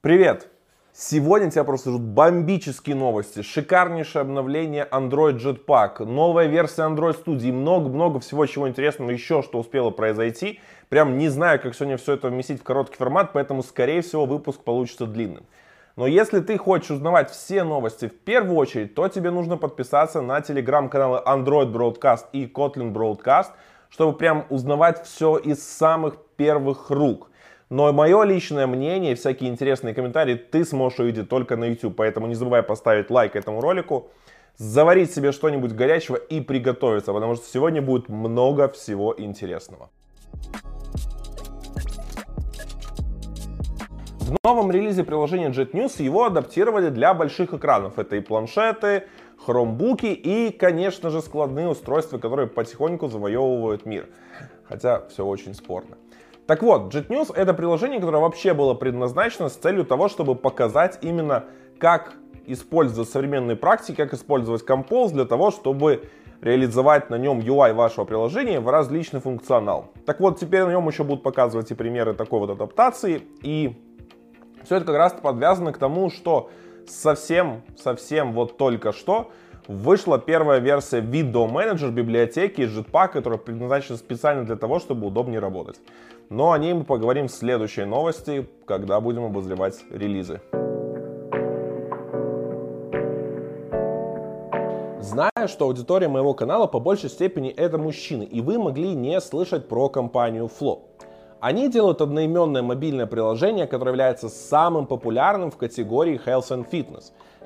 Привет! Сегодня тебя просто ждут бомбические новости, шикарнейшее обновление Android Jetpack, новая версия Android Studio и много-много всего чего интересного еще, что успело произойти. Прям не знаю, как сегодня все это вместить в короткий формат, поэтому, скорее всего, выпуск получится длинным. Но если ты хочешь узнавать все новости в первую очередь, то тебе нужно подписаться на телеграм-каналы Android Broadcast и Kotlin Broadcast, чтобы прям узнавать все из самых первых рук. Но мое личное мнение и всякие интересные комментарии ты сможешь увидеть только на YouTube. Поэтому не забывай поставить лайк этому ролику, заварить себе что-нибудь горячего и приготовиться, потому что сегодня будет много всего интересного. В новом релизе приложения JetNews его адаптировали для больших экранов. Это и планшеты, хромбуки и, конечно же, складные устройства, которые потихоньку завоевывают мир. Хотя все очень спорно. Так вот, JetNews — это приложение, которое вообще было предназначено с целью того, чтобы показать именно, как использовать современные практики, как использовать Compose для того, чтобы реализовать на нем UI вашего приложения в различный функционал. Так вот, теперь на нем еще будут показывать и примеры такой вот адаптации. И все это как раз подвязано к тому, что совсем вот только что вышла первая версия Window Manager библиотеки Jetpack, которая предназначена специально для того, чтобы удобнее работать. Но о ней мы поговорим в следующей новости, когда будем обозревать релизы. Знаю, что аудитория моего канала по большей степени это мужчины, и вы могли не слышать про компанию Flow. Они делают одноименное мобильное приложение, которое является самым популярным в категории Health and Fitness.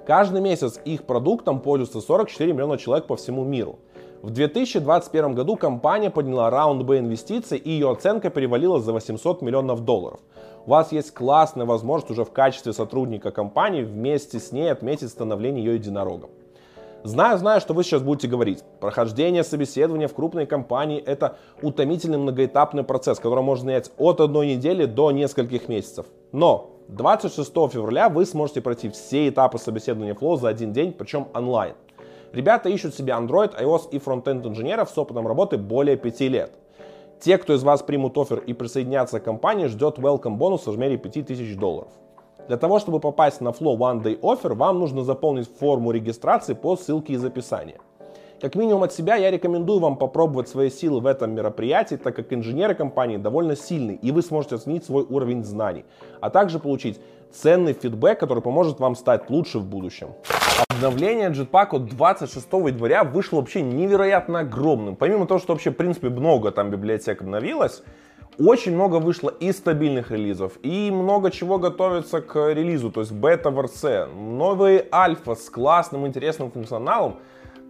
Каждый месяц их продуктом пользуются 44 миллиона человек по всему миру. В 2021 году компания подняла раунд B инвестиций, и ее оценка перевалила за $800 миллионов. У вас есть классная возможность уже в качестве сотрудника компании вместе с ней отметить становление ее единорогом. Знаю, что вы сейчас будете говорить. Прохождение собеседования в крупной компании – это утомительный многоэтапный процесс, который может занять от одной недели до нескольких месяцев. Но 26 февраля вы сможете пройти все этапы собеседования Flow за один день, причем онлайн. Ребята ищут себе Android, iOS и фронт-энд инженеров с опытом работы более 5 лет. Те, кто из вас примут оффер и присоединятся к компании, ждет welcome бонус в размере $5000. Для того, чтобы попасть на Flow One Day Offer, вам нужно заполнить форму регистрации по ссылке из описания. Как минимум от себя я рекомендую вам попробовать свои силы в этом мероприятии, так как инженеры компании довольно сильны, и вы сможете оценить свой уровень знаний, а также получить ценный фидбэк, который поможет вам стать лучше в будущем. Обновление Jetpack 26 января вышло вообще невероятно огромным. Помимо того, что вообще в принципе много там библиотек обновилось, очень много вышло и стабильных релизов, и много чего готовится к релизу, то есть бета-версия, новые альфа с классным интересным функционалом.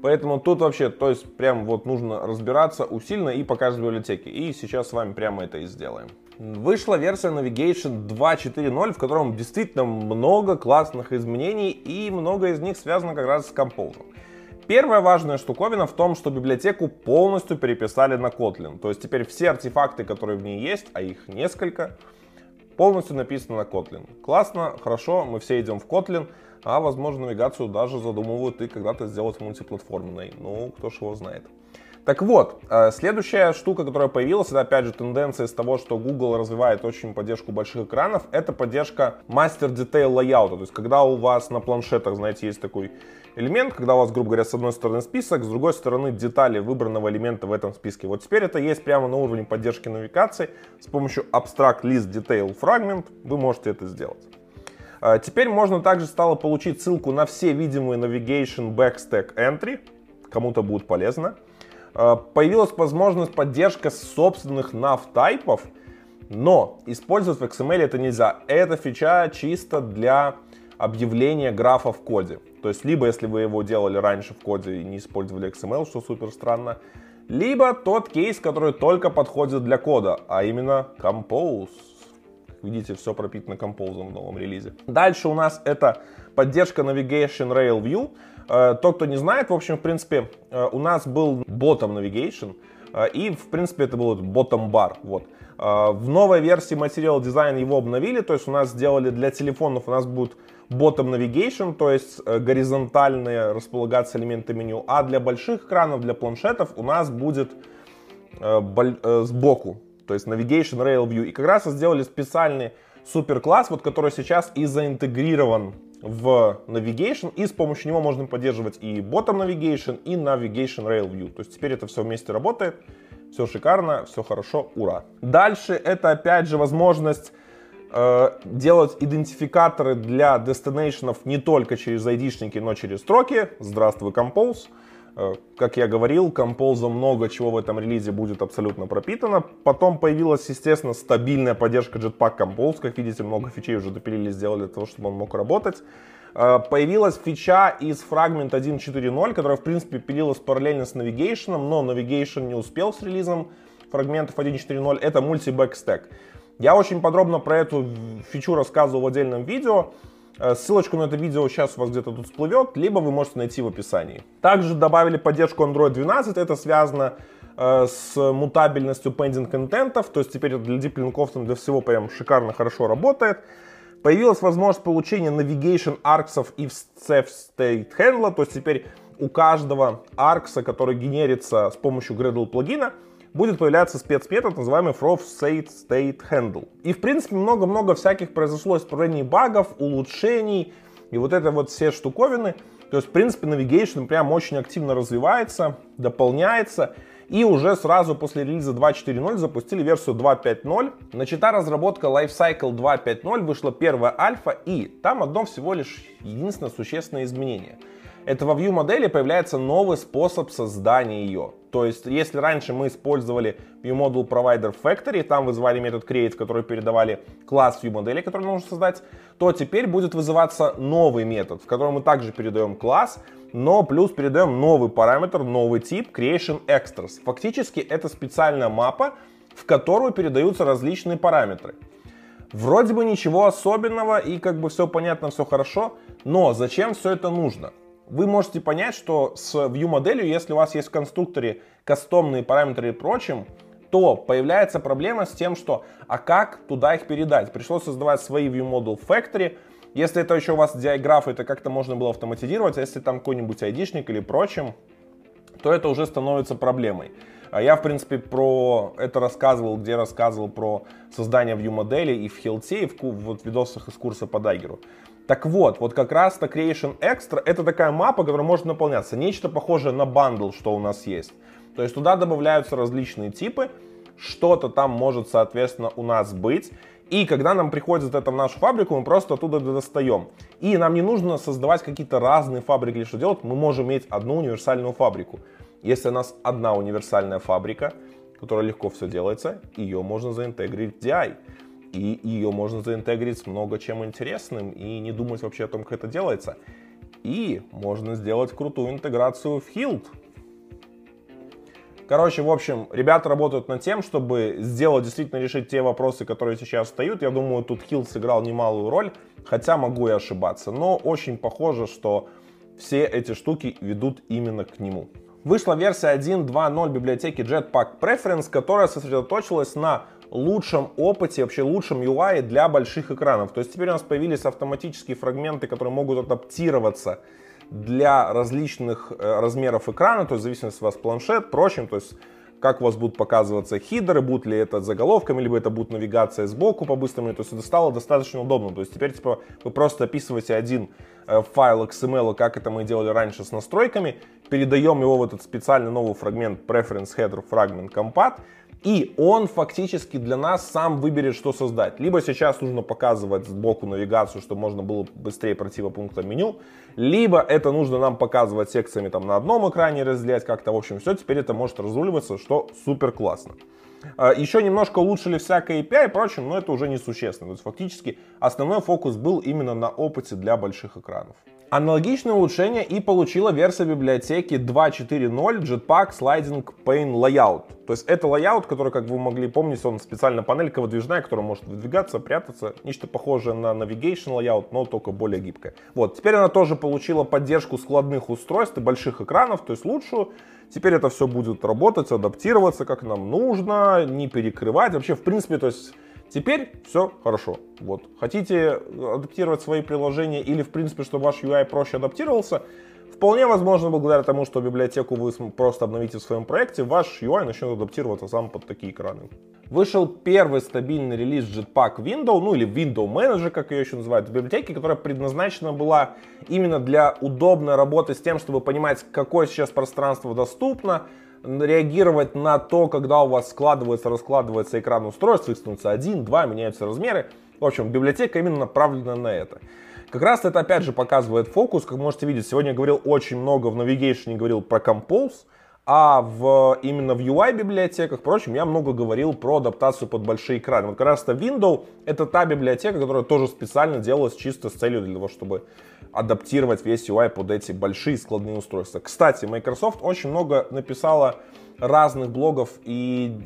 Поэтому тут вообще, то есть прям вот нужно разбираться усиленно и по каждой библиотеке. И сейчас с вами прямо это и сделаем. Вышла версия Navigation 2.4.0, в котором действительно много классных изменений, и много из них связано как раз с Compose. Первая важная штуковина в том, что библиотеку полностью переписали на Kotlin. То есть теперь все артефакты, которые в ней есть, а их несколько, полностью написано на Kotlin. Классно, хорошо, мы все идем в Kotlin. А, возможно, навигацию даже задумывают и когда-то сделать мультиплатформенной. Ну, кто ж его знает. Так вот, следующая штука, которая появилась, это опять же тенденция из того, что Google развивает очень поддержку больших экранов, это поддержка Master Detail Layout. То есть, когда у вас на планшетах, знаете, есть такой элемент, когда у вас, грубо говоря, с одной стороны список, с другой стороны детали выбранного элемента в этом списке. Вот теперь это есть прямо на уровне поддержки навигации. С помощью Abstract List Detail Fragment вы можете это сделать. Теперь можно также стало получить ссылку на все видимые Navigation Backstack Entry, кому-то будет полезно. Появилась возможность поддержка собственных nav-тайпов, но использовать в XML это нельзя. Эта фича чисто для объявления графа в коде. То есть, либо если вы его делали раньше в коде и не использовали XML, что супер странно, либо тот кейс, который только подходит для кода, а именно Compose. Видите, все пропитано Compose в новом релизе. Дальше у нас это поддержка Navigation Rail View. Тот, кто не знает, в общем, в принципе, у нас был Bottom Navigation. И, в принципе, это был Bottom Bar. Вот. В новой версии Material Design его обновили. То есть у нас сделали для телефонов, у нас будет Bottom Navigation, то есть горизонтальные располагаться элементы меню. А для больших экранов, для планшетов у нас будет сбоку. То есть Navigation Rail View. И как раз сделали специальный суперкласс, вот который сейчас и заинтегрирован в Navigation, и с помощью него можно поддерживать и Bottom Navigation, и Navigation Rail View. То есть теперь это все вместе работает, все шикарно, все хорошо, ура. Дальше это опять же возможность делать идентификаторы для дестинейшенов не только через ID-шники, но через строки. Здравствуй, Compose. Как я говорил, Compose много чего в этом релизе будет абсолютно пропитано. Потом появилась, естественно, стабильная поддержка Jetpack Compose. Как видите, много фичей уже допилили, сделали для того, чтобы он мог работать. Появилась фича из Fragment 1.4.0, которая, в принципе, пилилась параллельно с Navigation, но Navigation не успел с релизом фрагментов 1.4.0. Это multi-back stack. Я очень подробно про эту фичу рассказывал в отдельном видео. Ссылочку на это видео сейчас у вас где-то тут всплывет, либо вы можете найти в описании. Также добавили поддержку Android 12, это связано с мутабельностью pending контентов, то есть теперь для диплинков, там для всего прям шикарно хорошо работает. Появилась возможность получения navigation арксов и в SavedStateHandle, то есть теперь у каждого аркса, который генерится с помощью Gradle плагина, будет появляться спецметод, называемый FromSavedStateHandle. И, в принципе, много-много всяких произошло исправлений багов, улучшений и вот это вот все штуковины. То есть, в принципе, Navigation прям очень активно развивается, дополняется. И уже сразу после релиза 2.4.0 запустили версию 2.5.0. Начата разработка Lifecycle 2.5.0, вышла первая альфа, и там одно всего лишь единственное существенное изменение. Это во View модели появляется новый способ создания ее. То есть, если раньше мы использовали ViewModel Provider Factory, там вызывали метод create, в который передавали класс ViewModel, который нужно создать, то теперь будет вызываться новый метод, в котором мы также передаем класс, но плюс передаем новый параметр, новый тип CreationExtras. Фактически это специальная мапа, в которую передаются различные параметры. Вроде бы ничего особенного и как бы все понятно, все хорошо, но зачем все это нужно? Вы можете понять, что с View моделью, если у вас есть в конструкторе кастомные параметры и прочим, то появляется проблема с тем, что а как туда их передать? Пришлось создавать свои View Model Factory. Если это еще у вас диаграфы, это как-то можно было автоматизировать, а если там какой-нибудь ID-шник или прочим, то это уже становится проблемой. Я, в принципе, про это рассказывал, где рассказывал про создание View модели и в Хилте, и в видосах из курса по Dagger. Так вот, вот как раз-то Creation Extra — это такая мапа, которая может наполняться. Нечто похожее на бандл, что у нас есть. То есть туда добавляются различные типы, что-то там может, соответственно, у нас быть. И когда нам приходит это в нашу фабрику, мы просто оттуда достаем. И нам не нужно создавать какие-то разные фабрики или что делать. Мы можем иметь одну универсальную фабрику. Если у нас одна универсальная фабрика, которая легко все делается, ее можно заинтегрировать в DI. И ее можно заинтегрировать с много чем интересным и не думать вообще о том, как это делается. И можно сделать крутую интеграцию в Hilt. Короче, в общем, ребята работают над тем, чтобы сделать, действительно решить те вопросы, которые сейчас встают. Я думаю, тут Hilt сыграл немалую роль, хотя могу и ошибаться. Но очень похоже, что все эти штуки ведут именно к нему. Вышла версия 1.2.0 библиотеки Jetpack Preference, которая сосредоточилась на лучшем опыте, вообще лучшем UI для больших экранов. То есть теперь у нас появились автоматические фрагменты, которые могут адаптироваться для различных размеров экрана, то есть в зависимости от вас планшет, прочим, то есть как у вас будут показываться хидеры, будут ли это заголовками, либо это будет навигация сбоку по-быстрому, то есть это стало достаточно удобно. То есть теперь типа вы просто описываете один файл XML, как это мы делали раньше с настройками, передаем его в этот специально новый фрагмент Preference Header Fragment Compat, и он фактически для нас сам выберет, что создать. Либо сейчас нужно показывать сбоку навигацию, чтобы можно было быстрее пройти по пунктам меню, либо это нужно нам показывать секциями там на одном экране, разделять как-то. В общем, все теперь это может разруливаться, что супер классно. Еще немножко улучшили всякое API и прочим, но это уже не существенно. То есть фактически основной фокус был именно на опыте для больших экранов. Аналогичное улучшение и получила версия библиотеки 2.4.0 Jetpack Sliding Pane Layout. То есть это layout, который, как вы могли помнить, он специально панелька выдвижная, которая может выдвигаться, прятаться. Нечто похожее на Navigation Layout, но только более гибкое. Вот, теперь она тоже получила поддержку складных устройств и больших экранов, то есть лучшую. Теперь это все будет работать, адаптироваться, как нам нужно, не перекрывать. Вообще, в принципе, то есть... Теперь все хорошо. Вот. Хотите адаптировать свои приложения или, в принципе, чтобы ваш UI проще адаптировался, Вполне возможно, благодаря тому, что библиотеку вы просто обновите в своем проекте, ваш UI начнет адаптироваться сам под такие экраны. Вышел первый стабильный релиз Jetpack Window, ну или Window Manager, как ее еще называют, в библиотеке, которая предназначена была именно для удобной работы с тем, чтобы понимать, какое сейчас пространство доступно, реагировать на то, когда у вас складывается, раскладывается экран устройства, их становится 1, 2, меняются размеры. В общем, библиотека именно направлена на это. Как раз это опять же показывает фокус. Как можете видеть, сегодня я говорил очень много в Navigation, говорил про Compose, а именно в UI библиотеках, впрочем, я много говорил про адаптацию под большие экраны. Вот как раз это Window, это та библиотека, которая тоже специально делалась чисто с целью для того, чтобы адаптировать весь UI под эти большие складные устройства. Кстати, Microsoft очень много написала разных блогов и,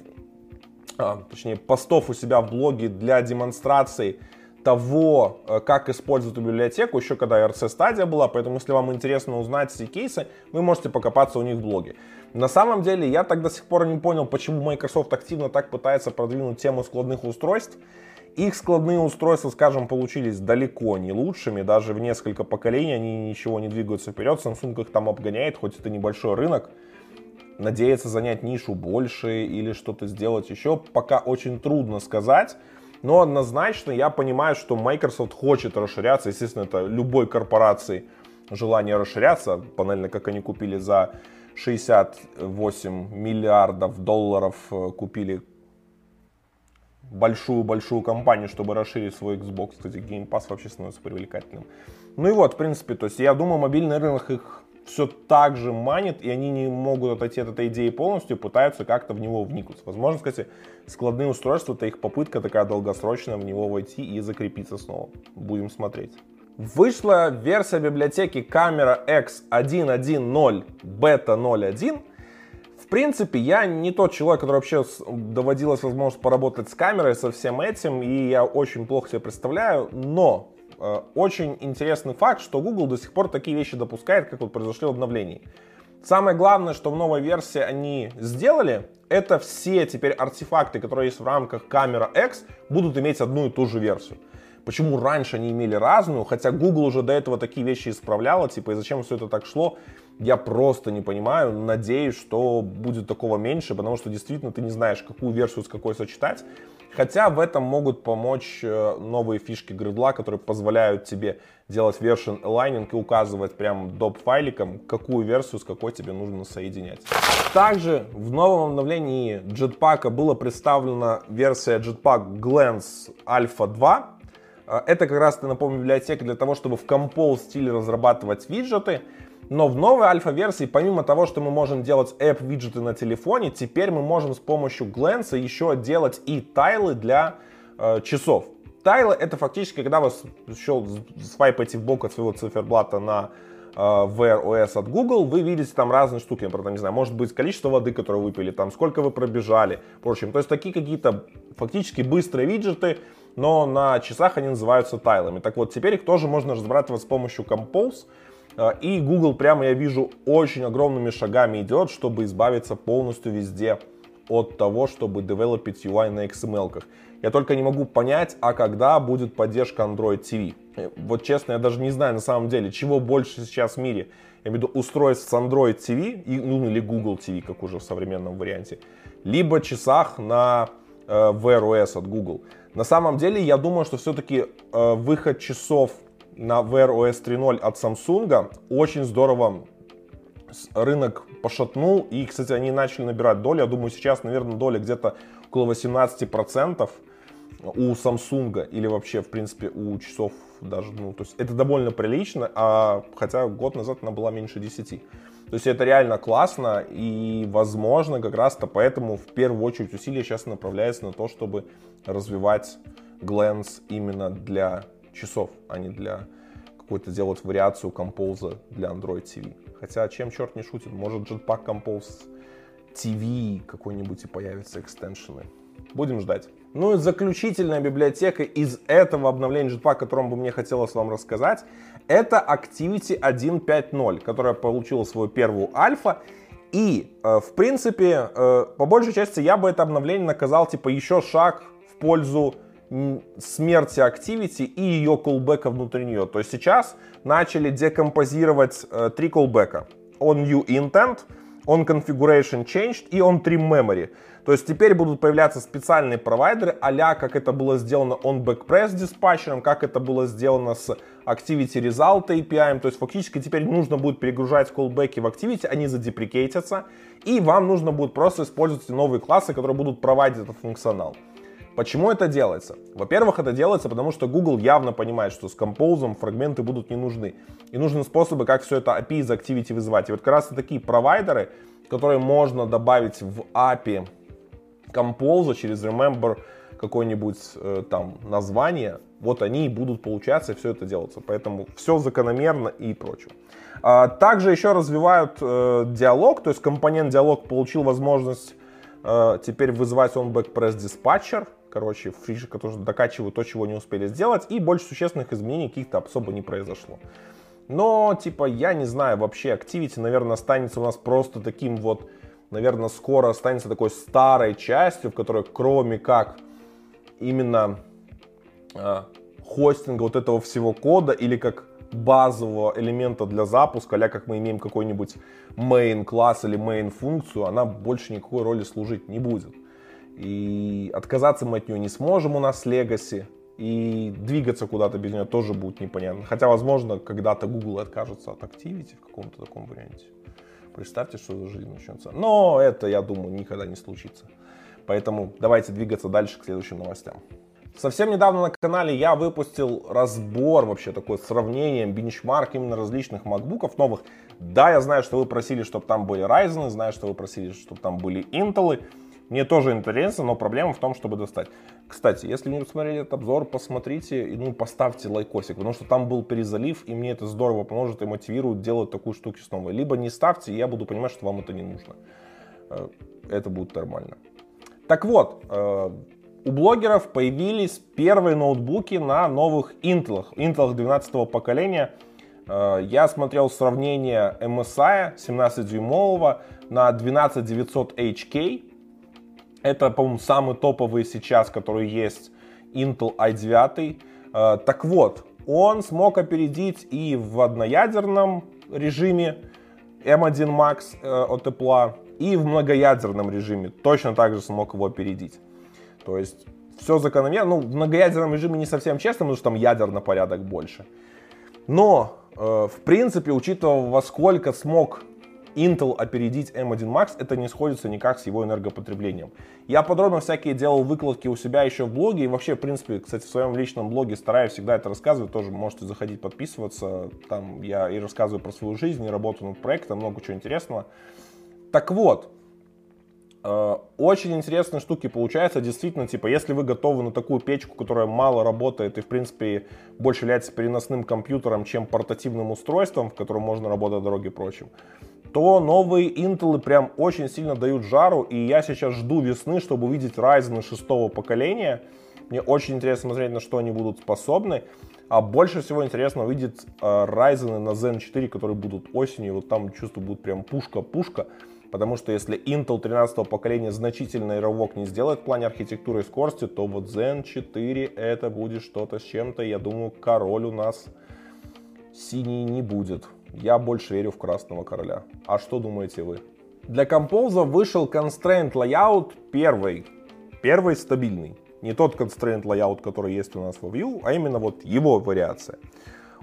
точнее, постов у себя в блоге для демонстрации того, как использовать эту библиотеку, еще когда RC-стадия была, поэтому если вам интересно узнать все кейсы, вы можете покопаться у них в блоге. На самом деле, я так до сих пор не понял, почему Microsoft активно так пытается продвинуть тему складных устройств. Их складные устройства, скажем, получились далеко не лучшими, даже в несколько поколений они ничего не двигаются вперед, Samsung их там обгоняет, хоть это небольшой рынок. Надеяться занять нишу больше или что-то сделать еще, пока очень трудно сказать. Но однозначно я понимаю, что Microsoft хочет расширяться. Естественно, это любой корпорации желание расширяться. Банально, как они купили за 68 миллиардов долларов, купили большую-большую компанию, чтобы расширить свой Xbox. Кстати, Game Pass вообще становится привлекательным. Ну и вот, в принципе, то есть я думаю, мобильный рынок их все так же манит, и они не могут отойти от этой идеи полностью, пытаются как-то в него вникнуть. Возможно, кстати, складные устройства — это их попытка такая долгосрочная в него войти и закрепиться снова. Будем смотреть. Вышла версия библиотеки Camera X 1.1.0 Beta 0.1. В принципе, я не тот человек, который вообще доводилась возможность поработать с камерой, со всем этим, и я очень плохо себе представляю, но очень интересный факт, что Google до сих пор такие вещи допускает, как вот произошло в обновлении. Самое главное, что в новой версии они сделали, это все теперь артефакты, которые есть в рамках Camera X, будут иметь одну и ту же версию. Почему раньше они имели разную, хотя Google уже до этого такие вещи исправляла, типа, и зачем все это так шло, я просто не понимаю. Надеюсь, что будет такого меньше, потому что действительно ты не знаешь, какую версию с какой сочетать. Хотя в этом могут помочь новые фишки Gradle, которые позволяют тебе делать version aligning и указывать прям доп. Файликом, какую версию с какой тебе нужно соединять. Также в новом обновлении Jetpack была представлена версия Jetpack Glance Alpha 2. Это как раз, напомню, библиотека для того, чтобы в Compose стиле разрабатывать виджеты. Но в новой альфа-версии, помимо того, что мы можем делать app-виджеты на телефоне, теперь мы можем с помощью Glance еще делать и тайлы для часов. Тайлы — это фактически, когда вы еще свайпаете в бок от своего циферблата на Wear OS от Google, вы видите там разные штуки, например, там, не знаю, может быть количество воды, которую выпили, там, сколько вы пробежали, впрочем. То есть такие какие-то фактически быстрые виджеты, но на часах они называются тайлами. Так вот, теперь их тоже можно разрабатывать с помощью Compose. И Google прямо, я вижу, очень огромными шагами идет, чтобы избавиться полностью везде от того, чтобы девелопить UI на XML-ках. Я только не могу понять, а когда будет поддержка Android TV. Вот честно, я даже не знаю на самом деле, чего больше сейчас в мире. Я имею в виду устройств с Android TV, ну или Google TV, как уже в современном варианте, либо часах на Wear OS от Google. На самом деле, я думаю, что все-таки выход часов на Wear OS 3.0 от Samsung очень здорово рынок пошатнул. И, кстати, они начали набирать долю. Я думаю, сейчас, наверное, доля где-то около 18% у Samsung или вообще, в принципе, у часов даже. Ну, то есть это довольно прилично, хотя год назад она была меньше 10. То есть это реально классно, и, возможно, как раз-то поэтому в первую очередь усилия сейчас направляются на то, чтобы развивать Glance именно для часов, а не для какой-то делать вариацию Compose для Android TV. Хотя, чем черт не шутит, может Jetpack Compose TV какой-нибудь и появятся экстеншены. Будем ждать. Ну и заключительная библиотека из этого обновления Jetpack, о котором бы мне хотелось вам рассказать, это Activity 1.5.0, которая получила свою первую альфа. И, в принципе, по большей части я бы это обновление наказал, типа, еще шаг в пользу смерти Activity и ее колбека внутри нее. То есть сейчас начали декомпозировать три колбека. On New Intent, On Configuration Changed и On Trim Memory. То есть теперь будут появляться специальные провайдеры, а-ля как это было сделано On Backpress диспатчером, как это было сделано с Activity Result API. То есть фактически теперь нужно будет перегружать колбеки в Activity, они задеприкейтятся, и вам нужно будет просто использовать новые классы, которые будут проводить этот функционал. Почему это делается? Во-первых, это делается, потому что Google явно понимает, что с Compose фрагменты будут не нужны. И нужны способы, как все это API из Activity вызывать. И вот как раз такие провайдеры, которые можно добавить в API Compose через Remember какое-нибудь там название, вот они и будут получаться, и все это делается. Поэтому все закономерно и прочее. Также еще развивают диалог, то есть компонент диалог получил возможность теперь вызывать OnBackPress Dispatcher. Короче, фишек, которые докачивают то, чего не успели сделать, и больше существенных изменений каких-то особо не произошло. Но, типа, я не знаю, вообще Activity, наверное, останется у нас просто таким вот, наверное, скоро останется такой старой частью, в которой кроме как именно хостинга вот этого всего кода или как базового элемента для запуска, а-ля как мы имеем какой-нибудь main класс или main функцию, она больше никакой роли служить не будет. И отказаться мы от нее не сможем, у нас Legacy, и двигаться куда-то без нее тоже будет непонятно. Хотя, возможно, когда-то Google откажется от Activity в каком-то таком варианте. Представьте, что за жизнь начнется. Но это, я думаю, никогда не случится. Поэтому давайте двигаться дальше к следующим новостям. Совсем недавно на канале я выпустил разбор, вообще такое сравнение, бенчмарк именно различных MacBook'ов новых. Да, я знаю, что вы просили, чтобы там были Ryzen, знаю, что вы просили, чтобы там были Intel'ы. Мне тоже интересно, но проблема в том, чтобы достать. Кстати, если не посмотрели этот обзор, посмотрите и поставьте лайкосик, потому что там был перезалив, и мне это здорово поможет и мотивирует делать такую штуку снова. Либо не ставьте, и я буду понимать, что вам это не нужно. Это будет нормально. Так вот, у блогеров появились первые ноутбуки на новых Intel'ах, Intel'ах 12-го поколения. Я смотрел сравнение MSI 17-дюймового на 12900HK. Это, по-моему, самый топовый сейчас, который есть, Intel i9. Так вот, он смог опередить и в одноядерном режиме M1 Max от Apple, и в многоядерном режиме точно так же смог его опередить. То есть все закономерно. Ну, в многоядерном режиме не совсем честно, потому что там ядер на порядок больше. Но, в принципе, учитывая, во сколько смог Intel опередить M1 Max, это не сходится никак с его энергопотреблением. Я подробно всякие делал выкладки у себя еще в блоге, и вообще, в принципе, кстати, в своем личном блоге стараюсь всегда это рассказывать, тоже можете заходить, подписываться, там я и рассказываю про свою жизнь, и работу над проектом, много чего интересного. Так вот, очень интересные штуки получаются, действительно, типа, если вы готовы на такую печку, которая мало работает и, в принципе, больше является переносным компьютером, чем портативным устройством, в котором можно работать на дороге и прочим, то новые Intel'ы прям очень сильно дают жару, и я сейчас жду весны, чтобы увидеть Ryzen 6-го поколения. Мне очень интересно смотреть, на что они будут способны, а больше всего интересно увидеть Ryzen на Zen 4, которые будут осенью, вот там, чувствую, будет прям пушка-пушка, потому что если Intel 13-го поколения значительный рывок не сделает в плане архитектуры и скорости, то вот Zen 4 это будет что-то с чем-то, я думаю, король у нас синий не будет. Я больше верю в красного короля. А что думаете вы? Для Compose вышел Constraint Layout первый стабильный. Не тот Constraint Layout, который есть у нас во View, а именно вот его вариация.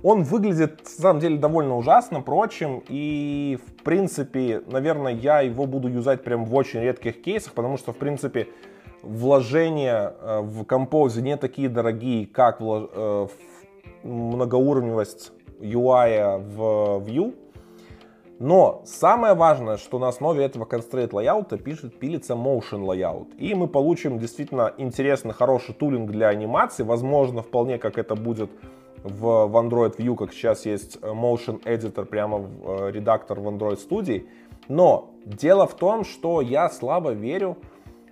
Он выглядит, на самом деле, довольно ужасно, прочим. И, в принципе, наверное, я его буду юзать прям в очень редких кейсах, потому что, в принципе, вложения в Compose не такие дорогие, как многоуровневость UI в View. Но самое важное, что на основе этого Constraint Layout пилится Motion Layout. И мы получим действительно интересный, хороший тулинг для анимации. Возможно, вполне как это будет в Android View, как сейчас есть Motion Editor, прямо в редактор в Android Studio. Но дело в том, что я слабо верю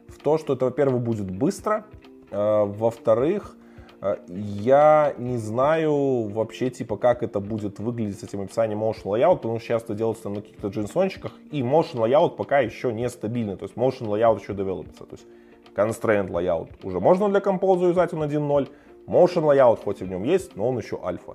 в то, что это, во-первых, будет быстро, во-вторых, я не знаю вообще, типа, как это будет выглядеть с этим описанием Motion Layout, потому что сейчас это делается на каких-то джинсончиках, и Motion Layout пока еще не стабильный, то есть Motion Layout еще девелопится. То есть Constraint Layout уже можно для Compose юзать, он 1.0. Motion Layout, хоть и в нем есть, но он еще альфа.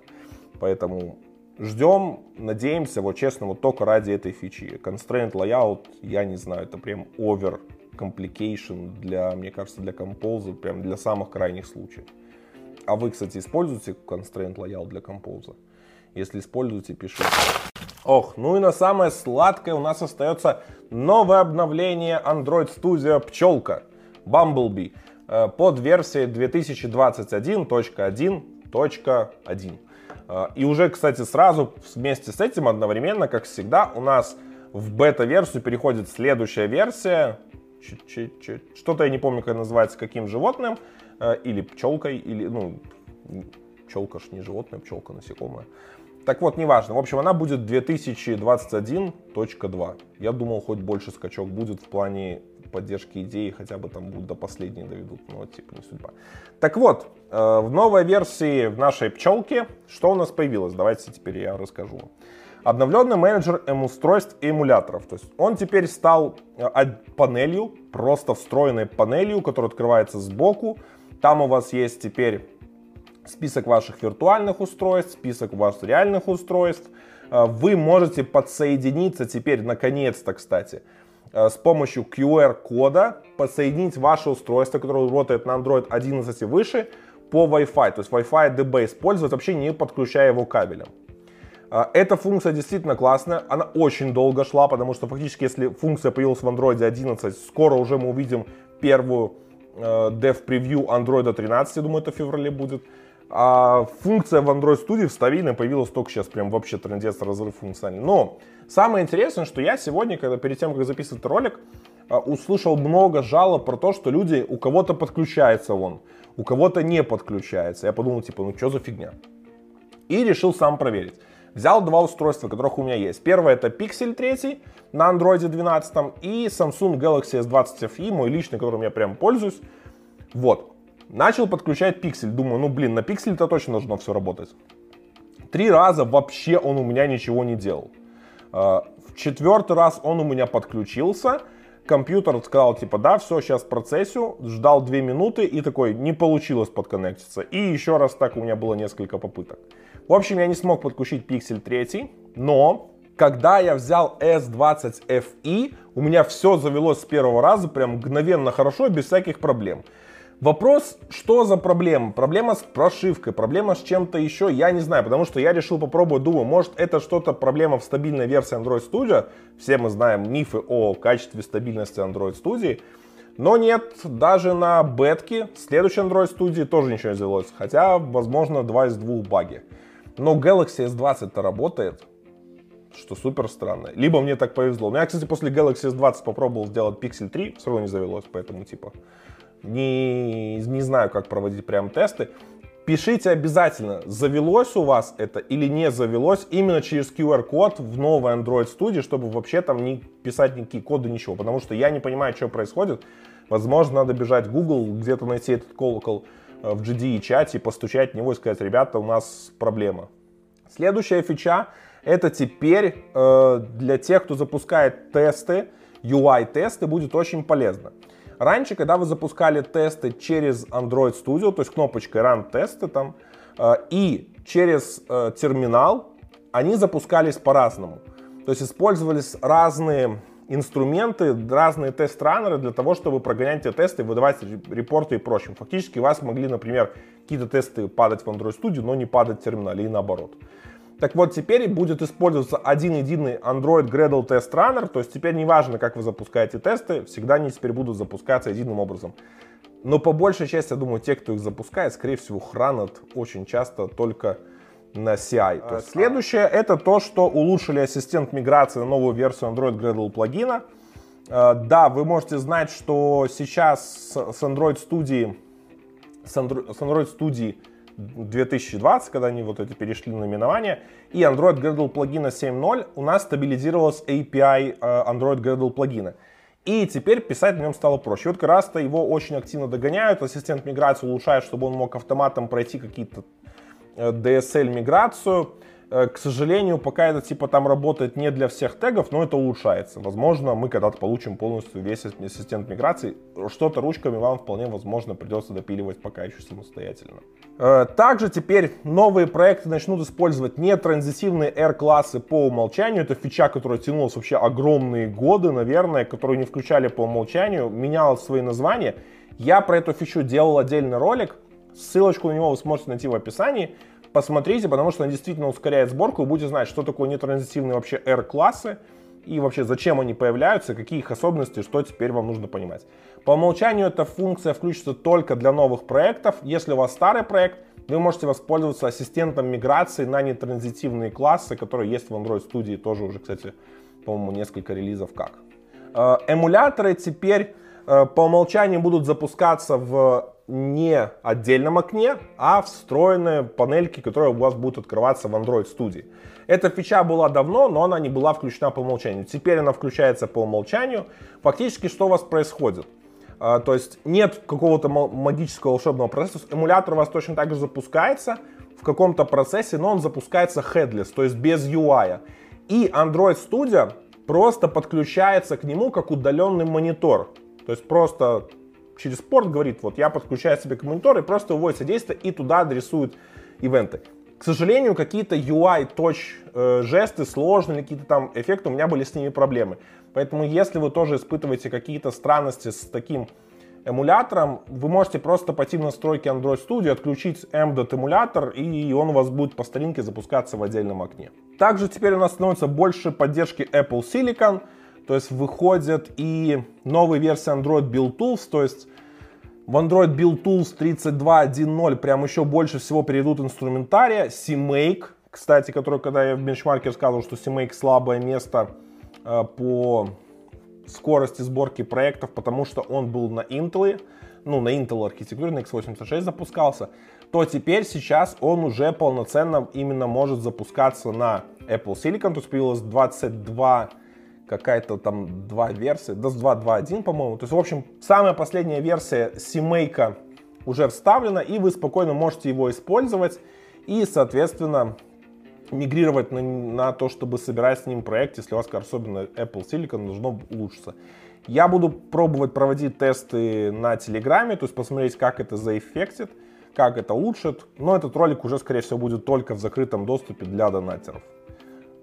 Поэтому ждем, надеемся, вот честно, вот только ради этой фичи. Constraint Layout, я не знаю, это прям over complication для, мне кажется, для Compose, прям для самых крайних случаев. А вы, кстати, используете Constraint Layout для Compose? Если используете, пишите. Ох, ну и на самое сладкое у нас остается новое обновление Android Studio «Пчелка» Bumblebee под версией 2021.1.1. И уже, кстати, сразу вместе с этим одновременно, как всегда, у нас в бета-версию переходит следующая версия. Что-то я не помню, как называется, каким животным. Или пчелкой, или, ну, пчелка ж не животное, пчелка насекомое. Так вот, неважно. В общем, она будет 2021.2. Я думал, хоть больше скачок будет в плане поддержки идеи, хотя бы там будут до последней доведут, но типа не судьба. Так вот, в новой версии в нашей пчелке что у нас появилось? Давайте теперь я расскажу. Обновленный менеджер устройств и эмуляторов. То есть он теперь стал панелью, просто встроенной панелью, которая открывается сбоку. Там у вас есть теперь список ваших виртуальных устройств, список ваших реальных устройств. Вы можете подсоединиться теперь, наконец-то, кстати, с помощью QR-кода, подсоединить ваше устройство, которое работает на Android 11 и выше, по Wi-Fi. То есть Wi-Fi DB использовать, вообще не подключая его кабелем. Эта функция действительно классная, она очень долго шла, потому что фактически, если функция появилась в Android 11, скоро уже мы увидим первую dev-превью Android 13, я думаю, это в феврале будет. А функция в Android Studio стабильно появилась только сейчас, прям вообще трендец, разрыв функциональный. Но самое интересное, что я сегодня, когда перед тем, как записывать ролик, услышал много жалоб про то, что люди, у кого-то подключается он, у кого-то не подключается. Я подумал, типа, ну что за фигня? И решил сам проверить. Взял два устройства, которых у меня есть. Первое это Pixel 3 на Android 12 и Samsung Galaxy S20 FE, мой личный, которым я прям пользуюсь. Вот. Начал подключать Pixel. Думаю, ну блин, на Pixel-то точно должно все работать. 3 раза вообще он у меня ничего не делал. В 4-й раз он у меня подключился. Компьютер сказал, типа, да, все, сейчас процессию. Ждал 2 минуты и такой, не получилось подконнектиться. И еще раз так у меня было несколько попыток. В общем, я не смог подключить Pixel 3, но когда я взял S20 FE, у меня все завелось с 1-го раза, прям мгновенно хорошо, без всяких проблем. Вопрос, что за проблема? Проблема с прошивкой, проблема с чем-то еще, я не знаю, потому что я решил попробовать, думаю, может это что-то проблема в стабильной версии Android Studio, все мы знаем мифы о качестве стабильности Android Studio, но нет, даже на бетке следующей Android Studio тоже ничего не завелось, хотя, возможно, 2 из 2 баги. Но Galaxy S20-то работает, что супер странно. Либо мне так повезло. Но я, кстати, после Galaxy S20 попробовал сделать Pixel 3, все равно не завелось, поэтому типа не знаю, как проводить прям тесты. Пишите обязательно, завелось у вас это или не завелось именно через QR-код в новой Android Studio, чтобы вообще там не писать никакие коды, ничего. Потому что я не понимаю, что происходит. Возможно, надо бежать в Google, где-то найти этот колокол в GDE-чате, постучать в него и сказать, ребята, у нас проблема. Следующая фича, это теперь для тех, кто запускает тесты, UI-тесты, будет очень полезно. Раньше, когда вы запускали тесты через Android Studio, то есть кнопочкой Run тесты там, и через терминал, они запускались по-разному. То есть использовались разные инструменты, разные тест-раннеры для того, чтобы прогонять те тесты, выдавать репорты и прочим. Фактически у вас могли, например, какие-то тесты падать в Android Studio, но не падать в терминале и наоборот. Так вот, теперь будет использоваться один-единый Android Gradle тест-раннер, то есть теперь неважно, как вы запускаете тесты, всегда они теперь будут запускаться единым образом. Но по большей части, я думаю, те, кто их запускает, скорее всего, хранят очень часто только на CI. Следующее это то, что улучшили ассистент миграции на новую версию Android Gradle плагина. Да, вы можете знать, что сейчас с Android Studio 2020, когда они вот эти перешли на наименование, и Android Gradle плагина 7.0 у нас стабилизировалась API Android Gradle плагина. И теперь писать на нем стало проще. Вот как раз-то его очень активно догоняют, ассистент миграции улучшает, чтобы он мог автоматом пройти какие-то DSL-миграцию, К сожалению, пока это типа там работает не для всех тегов, но это улучшается. Возможно, мы когда-то получим полностью весь ассистент миграции. Что-то ручками вам вполне возможно придется допиливать пока еще самостоятельно. Также теперь новые проекты начнут использовать нетранзитивные R-классы по умолчанию. Это фича, которая тянулась вообще огромные годы, наверное, которую не включали по умолчанию, меняла свои названия. Я про эту фичу делал отдельный ролик. Ссылочку на него вы сможете найти в описании. Посмотрите, потому что она действительно ускоряет сборку. И будете знать, что такое нетранзитивные вообще R-классы. И вообще, зачем они появляются, какие их особенности, что теперь вам нужно понимать. По умолчанию эта функция включится только для новых проектов. Если у вас старый проект, вы можете воспользоваться ассистентом миграции на нетранзитивные классы, которые есть в Android Studio. Тоже уже, кстати, по-моему, несколько релизов как. Эмуляторы теперь по умолчанию будут запускаться в не отдельном окне, а встроенные панельки, которые у вас будут открываться в Android Studio. Эта фича была давно, но она не была включена по умолчанию. Теперь она включается по умолчанию. Фактически, что у вас происходит? То есть нет какого-то магического волшебного процесса. Эмулятор у вас точно так же запускается в каком-то процессе, но он запускается headless, то есть без UI. И Android Studio просто подключается к нему как удаленный монитор. То есть просто через порт говорит, вот я подключаю себе к монитору, и просто вводится действие, и туда адресуют ивенты. К сожалению, какие-то UI-жесты сложные, какие-то там эффекты, у меня были с ними проблемы. Поэтому если вы тоже испытываете какие-то странности с таким эмулятором, вы можете просто пойти в настройки Android Studio, отключить mdot эмулятор, и он у вас будет по старинке запускаться в отдельном окне. Также теперь у нас становится больше поддержки Apple Silicon. То есть выходят и новые версии Android Build Tools, то есть в Android Build Tools 32.1.0 прям еще больше всего перейдут инструментария. CMake, кстати, который, когда я в бенчмарке рассказывал, что CMake слабое место по скорости сборки проектов, потому что он был на Intel, ну на Intel архитектуре, на x86 запускался, то теперь сейчас он уже полноценно именно может запускаться на Apple Silicon, то есть появилось 22... какая-то там два версии, да, 2.2.1, по-моему. То есть, в общем, самая последняя версия CMake уже вставлена, и вы спокойно можете его использовать и, соответственно, мигрировать на то, чтобы собирать с ним проект, если у вас, особенно Apple Silicon, должно улучшиться. Я буду пробовать проводить тесты на Телеграме, то есть посмотреть, как это заэффектит, как это улучшит. Но этот ролик уже, скорее всего, будет только в закрытом доступе для донатеров.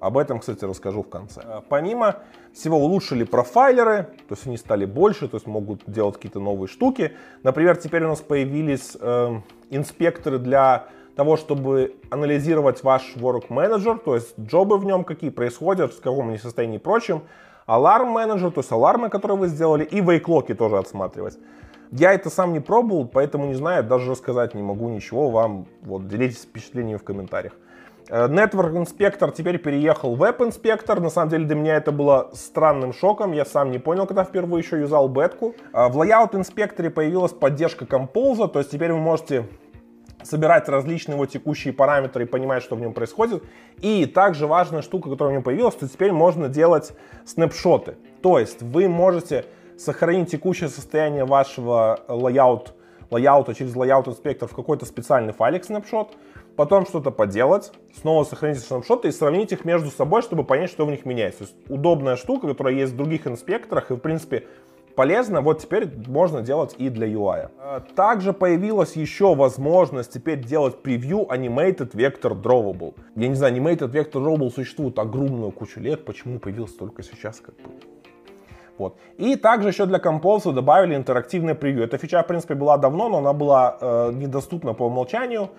Об этом, кстати, расскажу в конце. Помимо всего улучшили профайлеры, то есть они стали больше, то есть могут делать какие-то новые штуки. Например, теперь у нас появились инспекторы для того, чтобы анализировать ваш Work Manager, то есть джобы в нем какие происходят, в каком они состоянии и прочем. Alarm Manager, то есть алармы, которые вы сделали, и вейклоки тоже отсматривать. Я это сам не пробовал, поэтому не знаю, даже рассказать не могу ничего вам. Вот, делитесь впечатлениями в комментариях. Network Inspector теперь переехал в App Inspector. На самом деле для меня это было странным шоком. Я сам не понял, когда впервые еще юзал бетку. В Layout Inspector появилась поддержка Compose. То есть теперь вы можете собирать различные его текущие параметры и понимать, что в нем происходит. И также важная штука, которая в нем появилась, что теперь можно делать снапшоты. То есть вы можете сохранить текущее состояние вашего лайаута через Layout Inspector в какой-то специальный файлик снапшот, потом что-то поделать, снова сохранить снапшоты и сравнить их между собой, чтобы понять, что в них меняется. То есть удобная штука, которая есть в других инспекторах и, в принципе, полезна. Вот теперь можно делать и для UI. Также появилась еще возможность теперь делать превью Animated Vector Drawable. Я не знаю, Animated Vector Drawable существует огромную кучу лет, почему появился только сейчас, как бы. Вот. И также еще для Compose добавили интерактивное превью. Эта фича, в принципе, была давно, но она была недоступна по умолчанию.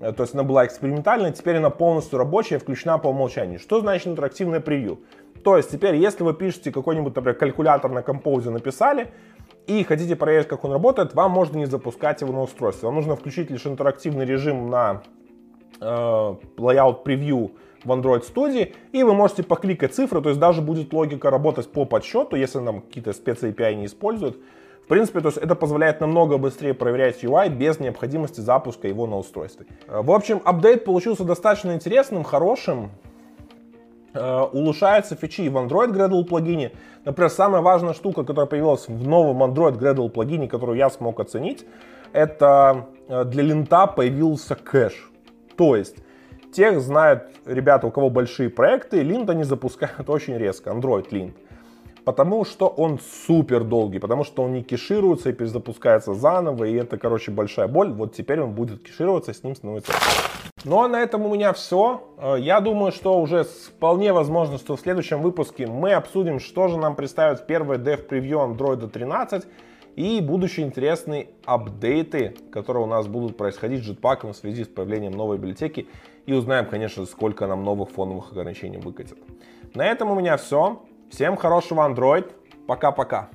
То есть она была экспериментальная, теперь она полностью рабочая, включена по умолчанию. Что значит интерактивное превью? То есть теперь, если вы пишете какой-нибудь, например, калькулятор на Compose написали, и хотите проверить, как он работает, вам можно не запускать его на устройстве. Вам нужно включить лишь интерактивный режим на Layout Preview в Android Studio, и вы можете покликать цифры, то есть даже будет логика работать по подсчету, если нам какие-то спец-API не используют. В принципе, то есть это позволяет намного быстрее проверять UI без необходимости запуска его на устройстве. В общем, апдейт получился достаточно интересным, хорошим. Улучшаются фичи и в Android Gradle плагине. Например, самая важная штука, которая появилась в новом Android Gradle плагине, которую я смог оценить, это для линта появился кэш. То есть тех знают ребята, у кого большие проекты, Lint они запускают очень резко, Android Lint. Потому что он супер долгий, потому что он не кешируется и перезапускается заново, и это, короче, большая боль. Вот теперь он будет кешироваться, с ним становится... Ну а на этом у меня все. Я думаю, что уже вполне возможно, что в следующем выпуске мы обсудим, что же нам представит первое дев-превью Android 13 и будущие интересные апдейты, которые у нас будут происходить с Jetpack'ом в связи с появлением новой библиотеки. И узнаем, конечно, сколько нам новых фоновых ограничений выкатит. На этом у меня все. Всем хорошего Android. Пока-пока.